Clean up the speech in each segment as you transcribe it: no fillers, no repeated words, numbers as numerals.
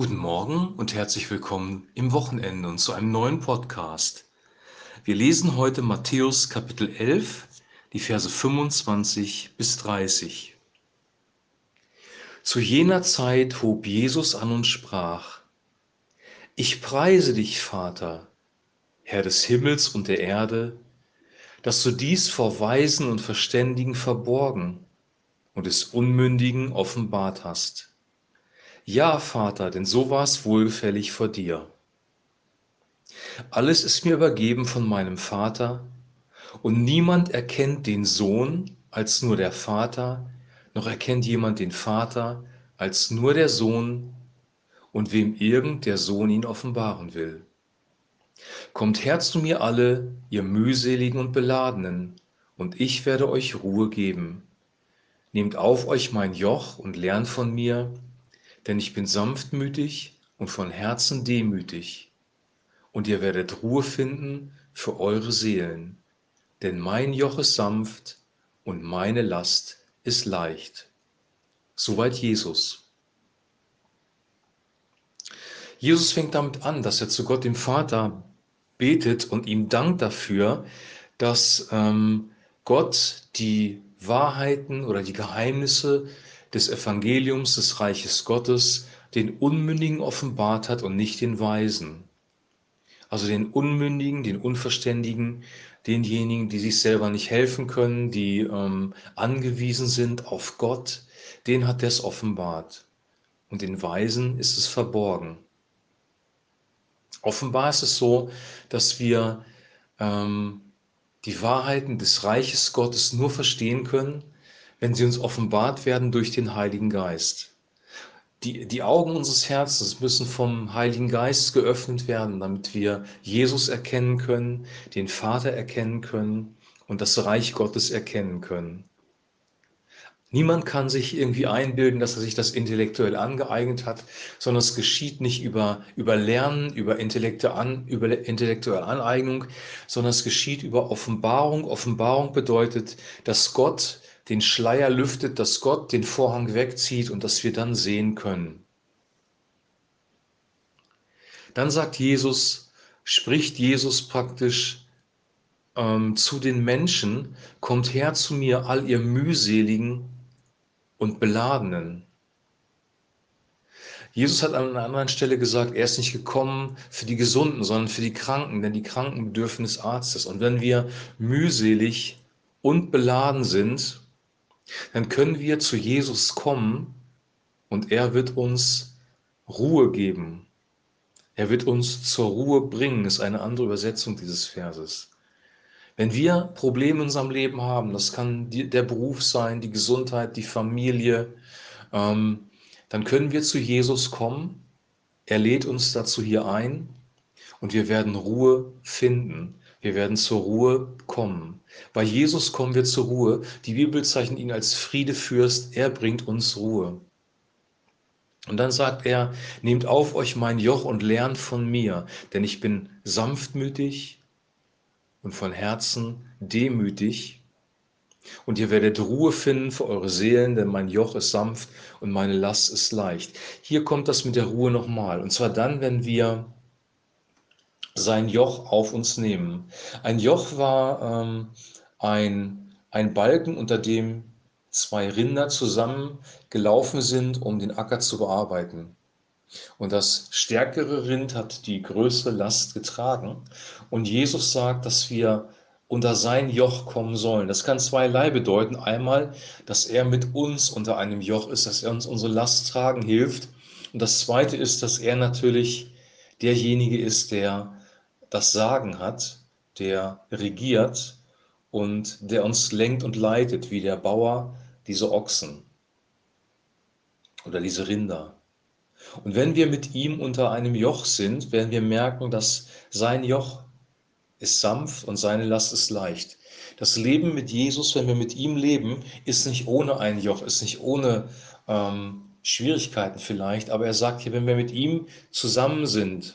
Guten Morgen und herzlich willkommen im Wochenende und zu einem neuen Podcast. Wir lesen heute Matthäus Kapitel 11, die Verse 25 bis 30. Zu jener Zeit hob Jesus an und sprach: Ich preise dich, Vater, Herr des Himmels und der Erde, dass du dies vor Weisen und Verständigen verborgen und es Unmündigen offenbart hast. Ja, Vater, denn so war es wohlgefällig vor dir. Alles ist mir übergeben von meinem Vater, und niemand erkennt den Sohn als nur der Vater, noch erkennt jemand den Vater als nur der Sohn und wem irgend der Sohn ihn offenbaren will. Kommt her zu mir alle, ihr mühseligen und beladenen, und ich werde euch Ruhe geben. Nehmt auf euch mein Joch und lernt von mir, denn ich bin sanftmütig und von Herzen demütig. Und ihr werdet Ruhe finden für eure Seelen, denn mein Joch ist sanft und meine Last ist leicht. Soweit Jesus. Jesus fängt damit an, dass er zu Gott, dem Vater, betet und ihm dankt dafür, dass Gott die Wahrheiten oder die Geheimnisse des Evangeliums, des Reiches Gottes, den Unmündigen offenbart hat und nicht den Weisen. Also den Unmündigen, den Unverständigen, denjenigen, die sich selber nicht helfen können, die angewiesen sind auf Gott, den hat er es offenbart. Und den Weisen ist es verborgen. Offenbar ist es so, dass wir die Wahrheiten des Reiches Gottes nur verstehen können, wenn sie uns offenbart werden durch den Heiligen Geist. Die Augen unseres Herzens müssen vom Heiligen Geist geöffnet werden, damit wir Jesus erkennen können, den Vater erkennen können und das Reich Gottes erkennen können. Niemand kann sich irgendwie einbilden, dass er sich das intellektuell angeeignet hat, sondern es geschieht nicht über Lernen, über intellektuelle Aneignung, sondern es geschieht über Offenbarung. Offenbarung bedeutet, dass Gott den Schleier lüftet, dass Gott den Vorhang wegzieht und dass wir dann sehen können. Dann spricht Jesus praktisch zu den Menschen: Kommt her zu mir, all ihr mühseligen und Beladenen. Jesus hat an einer anderen Stelle gesagt, er ist nicht gekommen für die Gesunden, sondern für die Kranken, denn die Kranken bedürfen des Arztes. Und wenn wir mühselig und beladen sind, dann können wir zu Jesus kommen und er wird uns Ruhe geben. Er wird uns zur Ruhe bringen, ist eine andere Übersetzung dieses Verses. Wenn wir Probleme in unserem Leben haben, das kann der Beruf sein, die Gesundheit, die Familie, dann können wir zu Jesus kommen. Er lädt uns dazu hier ein und wir werden Ruhe finden. Wir werden zur Ruhe kommen. Bei Jesus kommen wir zur Ruhe. Die Bibel bezeichnet ihn als Friedefürst. Er bringt uns Ruhe. Und dann sagt er: Nehmt auf euch mein Joch und lernt von mir, denn ich bin sanftmütig und von Herzen demütig. Und ihr werdet Ruhe finden für eure Seelen, denn mein Joch ist sanft und meine Last ist leicht. Hier kommt das mit der Ruhe nochmal. Und zwar dann, wenn wir sein Joch auf uns nehmen. Ein Joch war ein Balken, unter dem zwei Rinder zusammen gelaufen sind, um den Acker zu bearbeiten. Und das stärkere Rind hat die größere Last getragen. Und Jesus sagt, dass wir unter sein Joch kommen sollen. Das kann zweierlei bedeuten. Einmal, dass er mit uns unter einem Joch ist, dass er uns unsere Last tragen hilft. Und das Zweite ist, dass er natürlich derjenige ist, der das Sagen hat, der regiert und der uns lenkt und leitet, wie der Bauer diese Ochsen oder diese Rinder. Und wenn wir mit ihm unter einem Joch sind, werden wir merken, dass sein Joch ist sanft und seine Last ist leicht. Das Leben mit Jesus, wenn wir mit ihm leben, ist nicht ohne ein Joch, ist nicht ohne Schwierigkeiten vielleicht, aber er sagt hier, wenn wir mit ihm zusammen sind,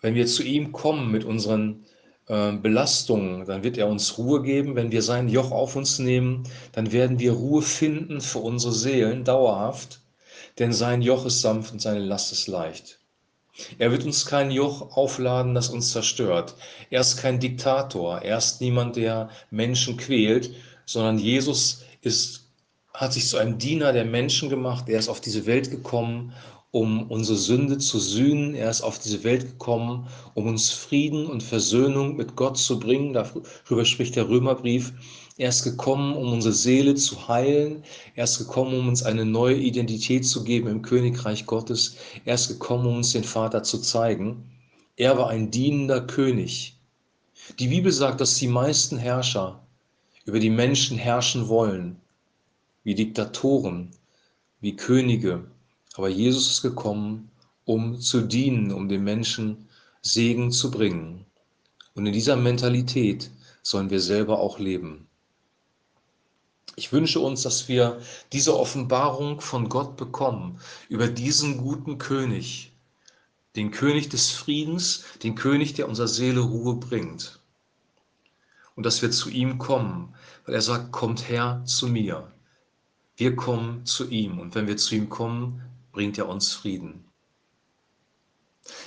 wenn wir zu ihm kommen mit unseren Belastungen, dann wird er uns Ruhe geben. Wenn wir sein Joch auf uns nehmen, dann werden wir Ruhe finden für unsere Seelen dauerhaft. denn sein Joch ist sanft und seine Last ist leicht. Er wird uns kein Joch aufladen, das uns zerstört. Er ist kein Diktator, er ist niemand, der Menschen quält, sondern Jesus hat sich zu einem Diener der Menschen gemacht. Er ist auf diese Welt gekommen, um unsere Sünde zu sühnen. Er ist auf diese Welt gekommen, um uns Frieden und Versöhnung mit Gott zu bringen. Darüber spricht der Römerbrief. Er ist gekommen, um unsere Seele zu heilen. Er ist gekommen, um uns eine neue Identität zu geben im Königreich Gottes. Er ist gekommen, um uns den Vater zu zeigen. Er war ein dienender König. Die Bibel sagt, dass die meisten Herrscher über die Menschen herrschen wollen, wie Diktatoren, wie Könige. Aber Jesus ist gekommen, um zu dienen, um den Menschen Segen zu bringen. Und in dieser Mentalität sollen wir selber auch leben. Ich wünsche uns, dass wir diese Offenbarung von Gott bekommen, über diesen guten König, den König des Friedens, den König, der unserer Seele Ruhe bringt. Und dass wir zu ihm kommen, weil er sagt, kommt her zu mir. Wir kommen zu ihm und wenn wir zu ihm kommen, bringt er uns Frieden.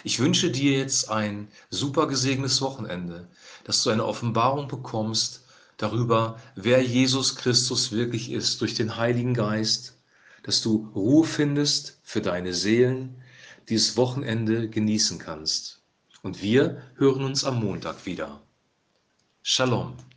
Ich wünsche dir jetzt ein super gesegnetes Wochenende, dass du eine Offenbarung bekommst darüber, wer Jesus Christus wirklich ist, durch den Heiligen Geist, dass du Ruhe findest für deine Seelen, dieses Wochenende genießen kannst. Und wir hören uns am Montag wieder. Shalom.